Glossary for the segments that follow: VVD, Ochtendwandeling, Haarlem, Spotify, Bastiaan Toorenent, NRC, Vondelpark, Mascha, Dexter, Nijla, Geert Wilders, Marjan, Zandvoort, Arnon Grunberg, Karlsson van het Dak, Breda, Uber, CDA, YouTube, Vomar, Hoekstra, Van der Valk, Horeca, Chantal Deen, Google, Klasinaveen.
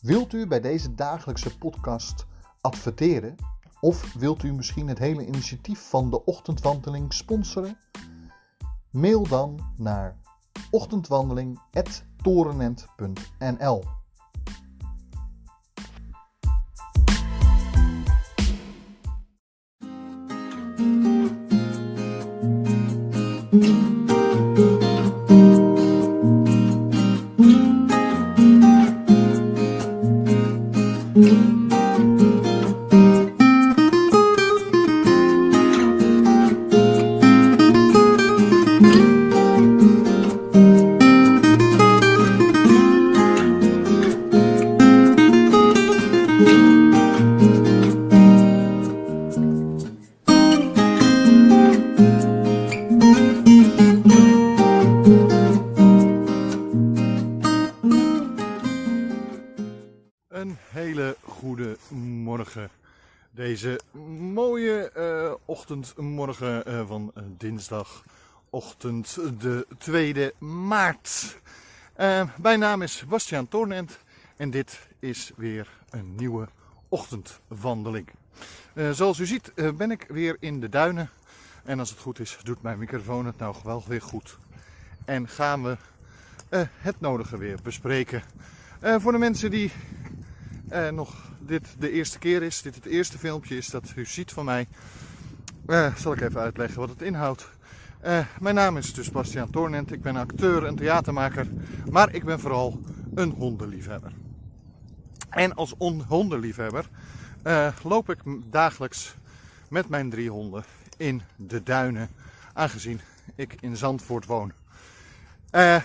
Wilt u bij deze dagelijkse podcast adverteren? Of wilt u misschien het hele initiatief van de Ochtendwandeling sponsoren? Mail dan naar ochtendwandeling@toorenent.nl. Deze mooie ochtendmorgen van dinsdagochtend de 2e maart. Mijn naam is Bastiaan Toorenent en dit is weer een nieuwe ochtendwandeling. Zoals u ziet ben ik weer in de duinen. En als het goed is doet mijn microfoon het nou wel weer goed. En gaan we het nodige weer bespreken. Voor de mensen die nog... dit de eerste keer is, dit het eerste filmpje is dat u ziet van mij, zal ik even uitleggen wat het inhoudt. Mijn naam is dus Bastiaan Toorenent, ik ben acteur en theatermaker, maar ik ben vooral een hondenliefhebber. En als hondenliefhebber loop ik dagelijks met mijn 3 honden in de duinen, aangezien ik in Zandvoort woon. En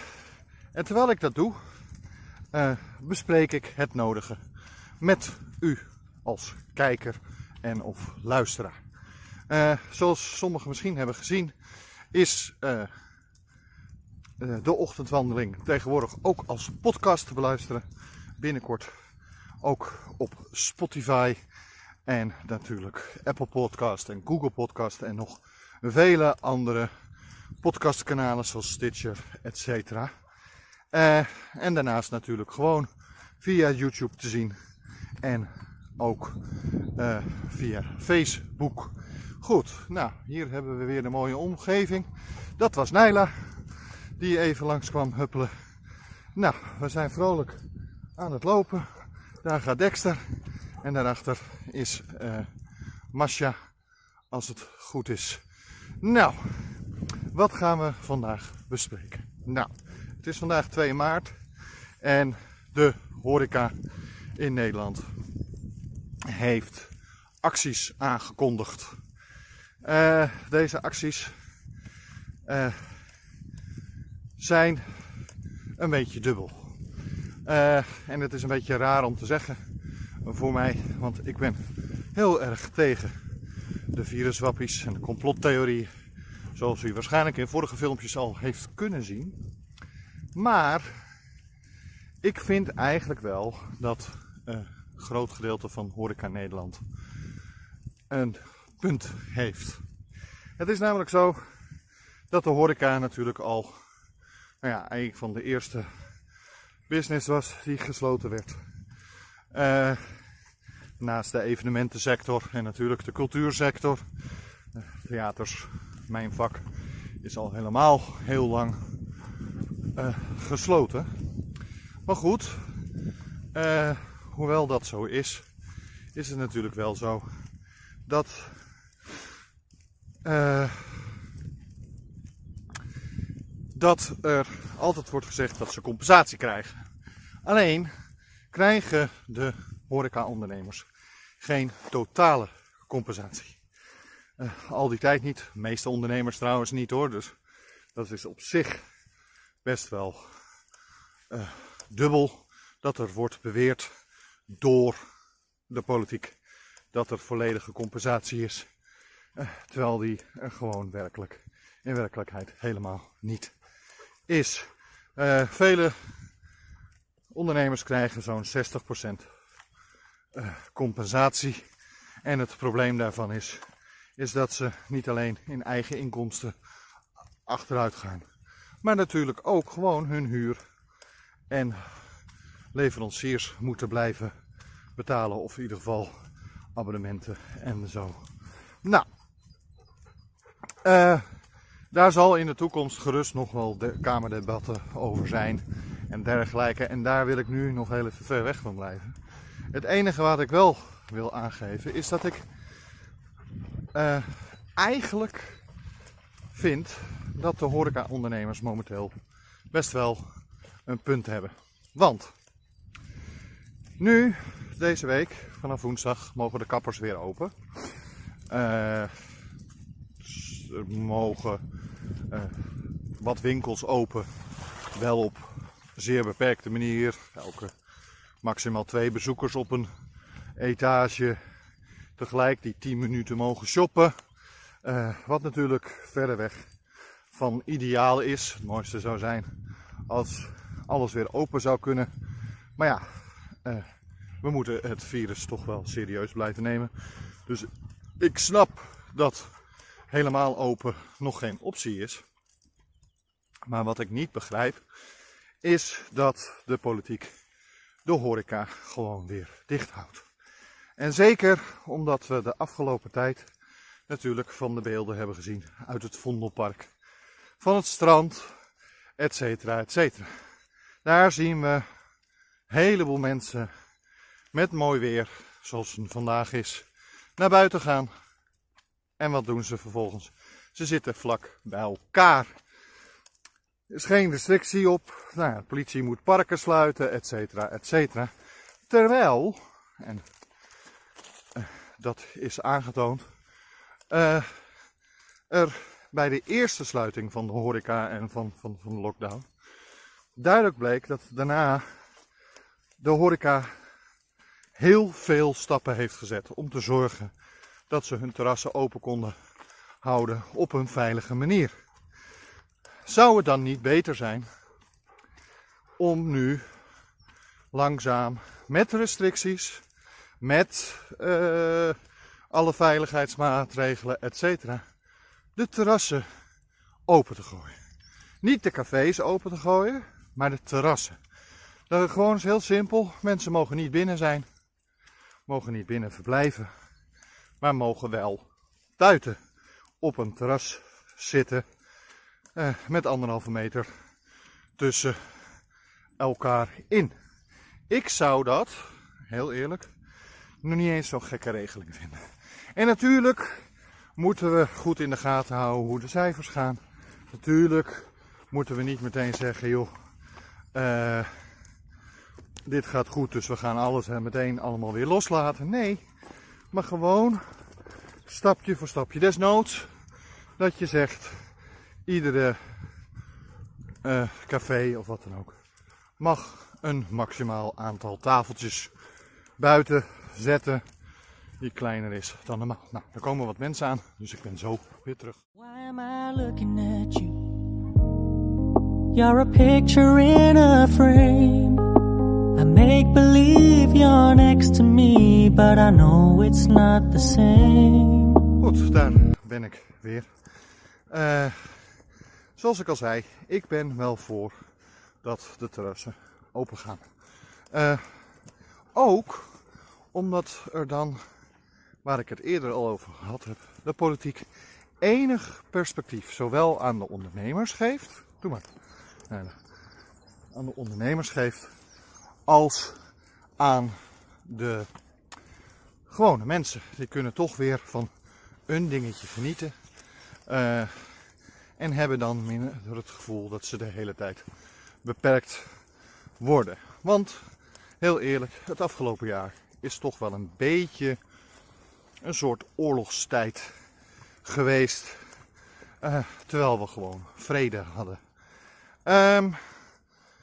terwijl ik dat doe, bespreek ik het nodige met u als kijker en of luisteraar. Zoals sommigen misschien hebben gezien, is de ochtendwandeling tegenwoordig ook als podcast te beluisteren. Binnenkort ook op Spotify en natuurlijk Apple Podcast en Google Podcast en nog vele andere podcastkanalen zoals Stitcher, etc. En daarnaast natuurlijk gewoon via YouTube te zien. En ook via Facebook. Goed, nou, hier hebben we weer een mooie omgeving. Dat was Nijla, die even langs kwam huppelen. Nou, we zijn vrolijk aan het lopen. Daar gaat Dexter. En daarachter is Mascha, als het goed is. Nou, wat gaan we vandaag bespreken? Nou, het is vandaag 2 maart. En de horeca in Nederland heeft acties aangekondigd. Deze acties zijn een beetje dubbel. En het is een beetje raar om te zeggen voor mij, want ik ben heel erg tegen de viruswappies en de complottheorieën, zoals u waarschijnlijk in vorige filmpjes al heeft kunnen zien. Maar ik vind eigenlijk wel dat een groot gedeelte van Horeca Nederland een punt heeft. Het is namelijk zo dat de horeca natuurlijk al een van de eerste business was die gesloten werd. Naast de evenementensector en natuurlijk de cultuursector. Theaters, mijn vak, is al helemaal heel lang gesloten. Maar goed, hoewel dat zo is, is het natuurlijk wel zo dat dat er altijd wordt gezegd dat ze compensatie krijgen. Alleen krijgen de horecaondernemers geen totale compensatie. Al die tijd niet, de meeste ondernemers trouwens niet hoor, dus dat is op zich best wel dubbel dat er wordt beweerd door de politiek dat er volledige compensatie is, terwijl die er gewoon in werkelijkheid helemaal niet is. Vele ondernemers krijgen zo'n 60% compensatie en het probleem daarvan is dat ze niet alleen in eigen inkomsten achteruit gaan, maar natuurlijk ook gewoon hun huur en leveranciers moeten blijven betalen. Of in ieder geval abonnementen en zo. Nou, daar zal in de toekomst gerust nog wel de kamerdebatten over zijn en dergelijke. En daar wil ik nu nog heel even ver weg van blijven. Het enige wat ik wel wil aangeven is dat ik eigenlijk vind dat de horecaondernemers momenteel best wel een punt hebben. Want nu, deze week, vanaf woensdag, mogen de kappers weer open. Er mogen wat winkels open, wel op zeer beperkte manier. Elke maximaal 2 bezoekers op een etage tegelijk die 10 minuten mogen shoppen. Wat natuurlijk verder weg van ideaal is. Het mooiste zou zijn als alles weer open zou kunnen. Maar ja, we moeten het virus toch wel serieus blijven nemen. Dus ik snap dat helemaal open nog geen optie is. Maar wat ik niet begrijp is dat de politiek de horeca gewoon weer dicht houdt. En zeker omdat we de afgelopen tijd natuurlijk van de beelden hebben gezien uit het Vondelpark, van het strand, et cetera, et cetera. Daar zien we een heleboel mensen met mooi weer, zoals het vandaag is, naar buiten gaan. En wat doen ze vervolgens? Ze zitten vlak bij elkaar. Er is geen restrictie op. Nou ja, de politie moet parken sluiten, et cetera, et cetera. Terwijl, en dat is aangetoond, er bij de eerste sluiting van de horeca en van de lockdown duidelijk bleek dat daarna de horeca heel veel stappen heeft gezet om te zorgen dat ze hun terrassen open konden houden op een veilige manier. Zou het dan niet beter zijn om nu langzaam met restricties, met alle veiligheidsmaatregelen, etc., de terrassen open te gooien? Niet de cafés open te gooien, maar de terrassen. Dat is gewoon heel simpel. Mensen mogen niet binnen zijn, mogen niet binnen verblijven, maar mogen wel buiten op een terras zitten met 1,5 meter tussen elkaar in. Ik zou dat, heel eerlijk, nog niet eens zo'n gekke regeling vinden. En natuurlijk moeten we goed in de gaten houden hoe de cijfers gaan. Natuurlijk moeten we niet meteen zeggen, joh, dit gaat goed, dus we gaan alles meteen allemaal weer loslaten. Nee, maar gewoon stapje voor stapje. Desnoods dat je zegt, iedere café of wat dan ook mag een maximaal aantal tafeltjes buiten zetten die kleiner is dan normaal. Nou, er komen wat mensen aan, dus ik ben zo weer terug. Why am I looking at you? You're a picture in a frame. I make believe you're next to me, but I know it's not the same. Goed, daar ben ik weer. Zoals ik al zei, ik ben wel voor dat de terrassen open gaan. Ook omdat er dan, waar ik het eerder al over gehad heb, de politiek enig perspectief zowel aan de ondernemers geeft, doe maar, aan de ondernemers geeft, als aan de gewone mensen. Die kunnen toch weer van een dingetje genieten. En hebben dan minder het gevoel dat ze de hele tijd beperkt worden. Want, heel eerlijk, het afgelopen jaar is toch wel een beetje een soort oorlogstijd geweest. Terwijl we gewoon vrede hadden.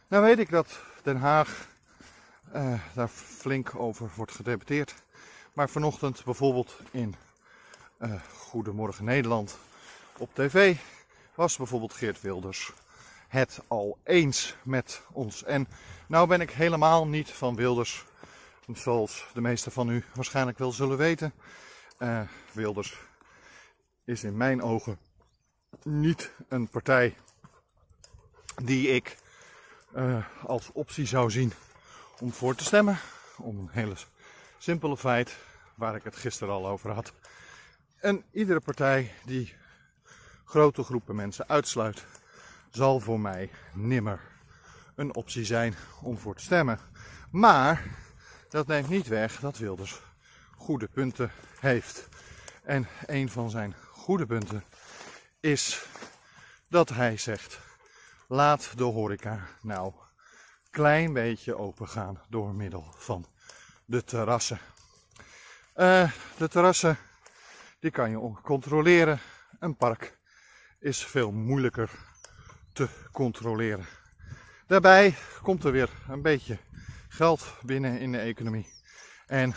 Nou weet ik dat Den Haag daar flink over wordt gedebatteerd. Maar vanochtend bijvoorbeeld in Goedemorgen Nederland op tv was bijvoorbeeld Geert Wilders het al eens met ons. En nou ben ik helemaal niet van Wilders, zoals de meesten van u waarschijnlijk wel zullen weten. Wilders is in mijn ogen niet een partij die ik als optie zou zien om voor te stemmen. Om een hele simpele feit waar ik het gisteren al over had. En iedere partij die grote groepen mensen uitsluit, zal voor mij nimmer een optie zijn om voor te stemmen. Maar dat neemt niet weg dat Wilders goede punten heeft. En een van zijn goede punten is dat hij zegt: laat de horeca nou klein beetje opengaan door middel van de terrassen. De terrassen die kan je controleren. Een park is veel moeilijker te controleren. Daarbij komt er weer een beetje geld binnen in de economie. En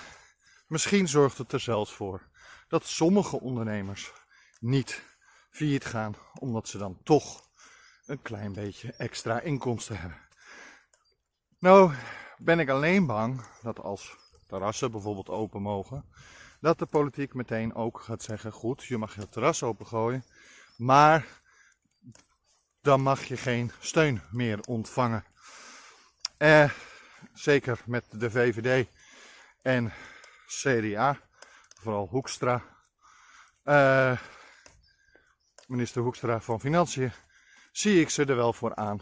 misschien zorgt het er zelfs voor dat sommige ondernemers niet failliet gaan, omdat ze dan toch een klein beetje extra inkomsten hebben. Nou ben ik alleen bang dat als terrassen bijvoorbeeld open mogen, dat de politiek meteen ook gaat zeggen: goed, je mag je terras opengooien, maar dan mag je geen steun meer ontvangen. Zeker met de VVD en CDA, vooral Hoekstra. Minister Hoekstra van Financiën, zie ik ze er wel voor aan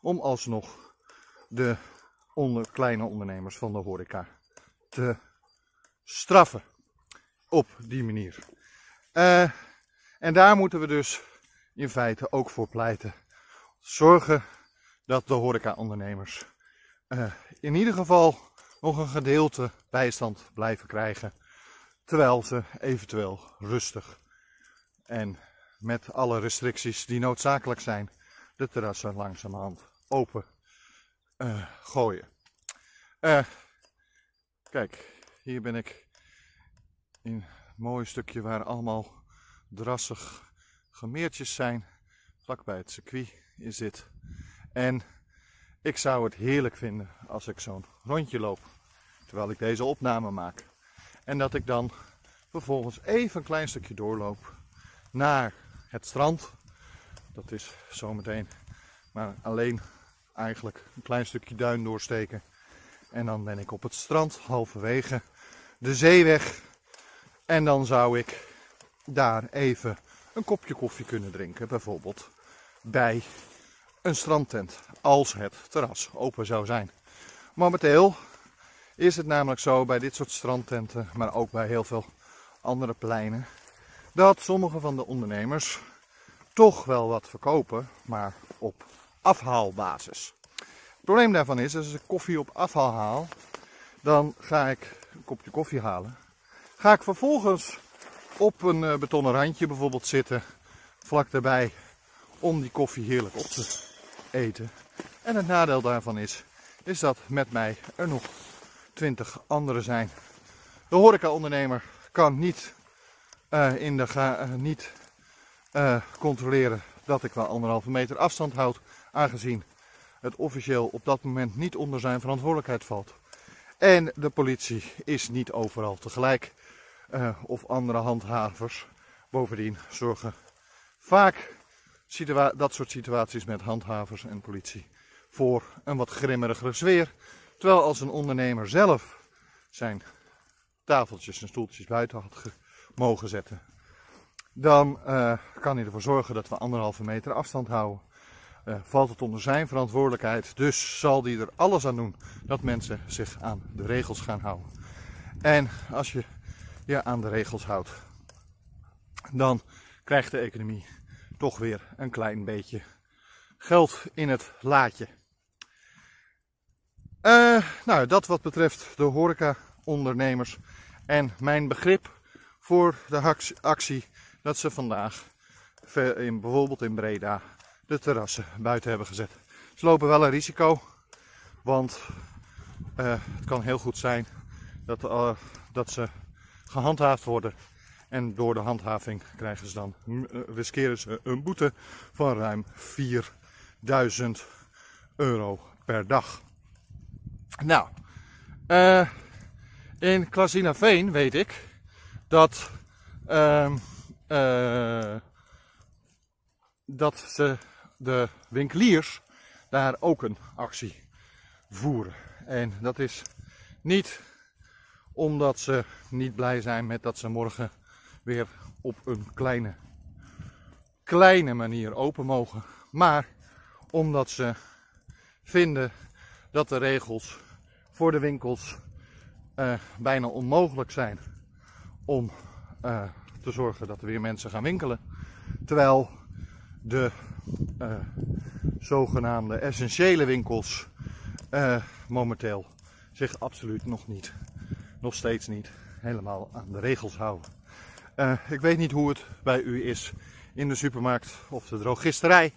om alsnog de kleine ondernemers van de horeca te straffen op die manier. En daar moeten we dus in feite ook voor pleiten. Zorgen dat de horecaondernemers in ieder geval nog een gedeelte bijstand blijven krijgen, terwijl ze eventueel rustig en met alle restricties die noodzakelijk zijn de terrassen langzamerhand open gooien. Kijk, hier ben ik in een mooi stukje waar allemaal drassig gemeertjes zijn. Vlakbij het circuit is dit. En ik zou het heerlijk vinden als ik zo'n rondje loop terwijl ik deze opname maak. En dat ik dan vervolgens even een klein stukje doorloop naar het strand. Dat is zometeen maar alleen eigenlijk een klein stukje duin doorsteken. En dan ben ik op het strand, halverwege de zeeweg. En dan zou ik daar even een kopje koffie kunnen drinken. Bijvoorbeeld bij een strandtent. Als het terras open zou zijn. Momenteel is het namelijk zo bij dit soort strandtenten, maar ook bij heel veel andere pleinen, dat sommige van de ondernemers toch wel wat verkopen, maar op afhaalbasis. Het probleem daarvan is, als ik koffie op afhaal haal, dan ga ik een kopje koffie halen. Ga ik vervolgens op een betonnen randje bijvoorbeeld zitten, vlak daarbij, om die koffie heerlijk op te eten. En het nadeel daarvan is dat met mij er nog 20 anderen zijn. De horecaondernemer kan niet controleren dat ik wel 1,5 meter afstand houd, aangezien het officieel op dat moment niet onder zijn verantwoordelijkheid valt. En de politie is niet overal tegelijk, of andere handhavers. Bovendien zorgen vaak dat soort situaties met handhavers en politie voor een wat grimmeriger sfeer. Terwijl als een ondernemer zelf zijn tafeltjes en stoeltjes buiten had mogen zetten, dan kan hij ervoor zorgen dat we 1,5 meter afstand houden. Valt het onder zijn verantwoordelijkheid, dus zal hij er alles aan doen dat mensen zich aan de regels gaan houden. En als je je aan de regels houdt, dan krijgt de economie toch weer een klein beetje geld in het laadje. Nou, dat wat betreft de horeca-ondernemers en mijn begrip voor de actie dat ze vandaag bijvoorbeeld in Breda de terrassen buiten hebben gezet. Ze lopen wel een risico, want het kan heel goed zijn dat ze gehandhaafd worden. En door de handhaving krijgen ze dan, riskeren ze een boete van ruim 4000 euro per dag. Nou, in Klasinaveen weet ik dat, dat ze de winkeliers daar ook een actie voeren. En dat is niet omdat ze niet blij zijn met dat ze morgen weer op een kleine manier open mogen. Maar omdat ze vinden dat de regels voor de winkels bijna onmogelijk zijn om te zorgen dat er weer mensen gaan winkelen. Terwijl de zogenaamde essentiële winkels momenteel zich absoluut nog steeds niet helemaal aan de regels houden. Ik weet niet hoe het bij u is in de supermarkt of de drogisterij,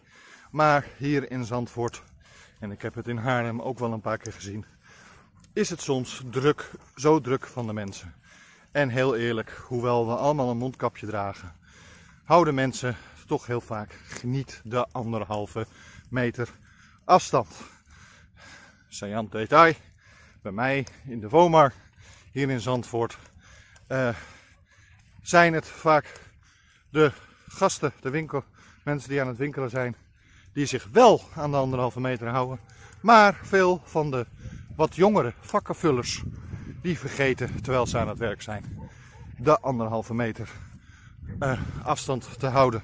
maar hier in Zandvoort, en ik heb het in Haarlem ook wel een paar keer gezien, is het soms druk, zo druk van de mensen. En heel eerlijk, hoewel we allemaal een mondkapje dragen, houden mensen toch heel vaak niet de 1,5 meter afstand. Saillant detail, bij mij in de Vomar, hier in Zandvoort, zijn het vaak de gasten, de mensen die aan het winkelen zijn, die zich wel aan de 1,5 meter houden. Maar veel van de wat jongere vakkenvullers, die vergeten terwijl ze aan het werk zijn de 1,5 meter afstand te houden.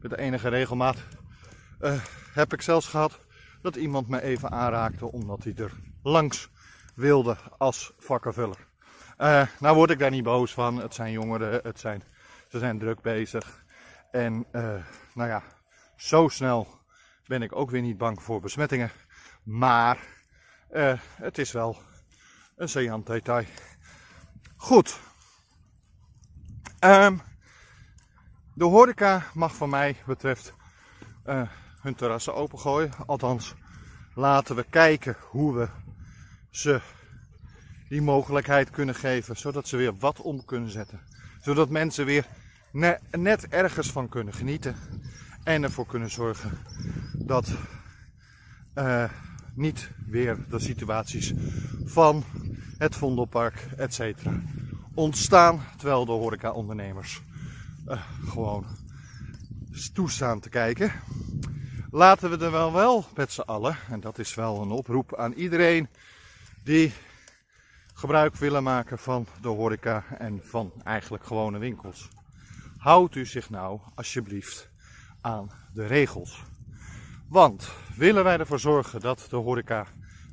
Met de enige regelmaat heb ik zelfs gehad dat iemand me even aanraakte omdat hij er langs wilde als vakkenvuller. Nou word ik daar niet boos van. Het zijn jongeren, ze zijn druk bezig. En nou ja, zo snel ben ik ook weer niet bang voor besmettingen. Maar het is wel een saillant detail. Goed. De horeca mag van mij betreft hun terrassen opengooien. Althans, laten we kijken hoe we ze die mogelijkheid kunnen geven. Zodat ze weer wat om kunnen zetten. Zodat mensen weer net ergens van kunnen genieten. En ervoor kunnen zorgen dat niet weer de situaties van het Vondelpark, etc. ontstaan. Terwijl de horecaondernemers gewoon toestaan te kijken. Laten we er wel met z'n allen, en dat is wel een oproep aan iedereen die gebruik willen maken van de horeca en van eigenlijk gewone winkels. Houdt u zich nou alsjeblieft aan de regels. Want willen wij ervoor zorgen dat de horeca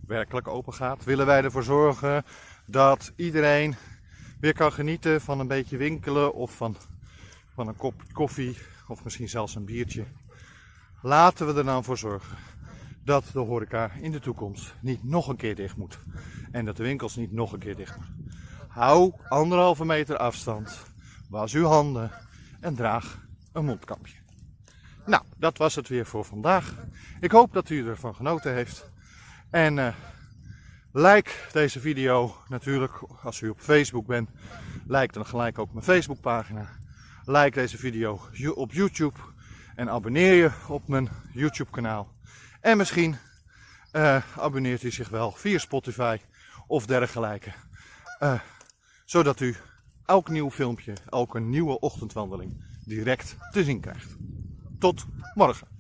werkelijk open gaat? Willen wij ervoor zorgen dat iedereen weer kan genieten van een beetje winkelen of van een kop koffie of misschien zelfs een biertje? Laten we er nou voor zorgen dat de horeca in de toekomst niet nog een keer dicht moet. En dat de winkels niet nog een keer dicht moeten. Hou 1,5 meter afstand, was uw handen en draag een mondkapje. Nou, dat was het weer voor vandaag. Ik hoop dat u ervan genoten heeft. En like deze video natuurlijk, als u op Facebook bent. Like dan gelijk ook mijn Facebookpagina. Like deze video op YouTube. En abonneer je op mijn YouTube kanaal. En misschien abonneert u zich wel via Spotify of dergelijke. Zodat u elk nieuw filmpje, elke nieuwe ochtendwandeling direct te zien krijgt. Tot morgen.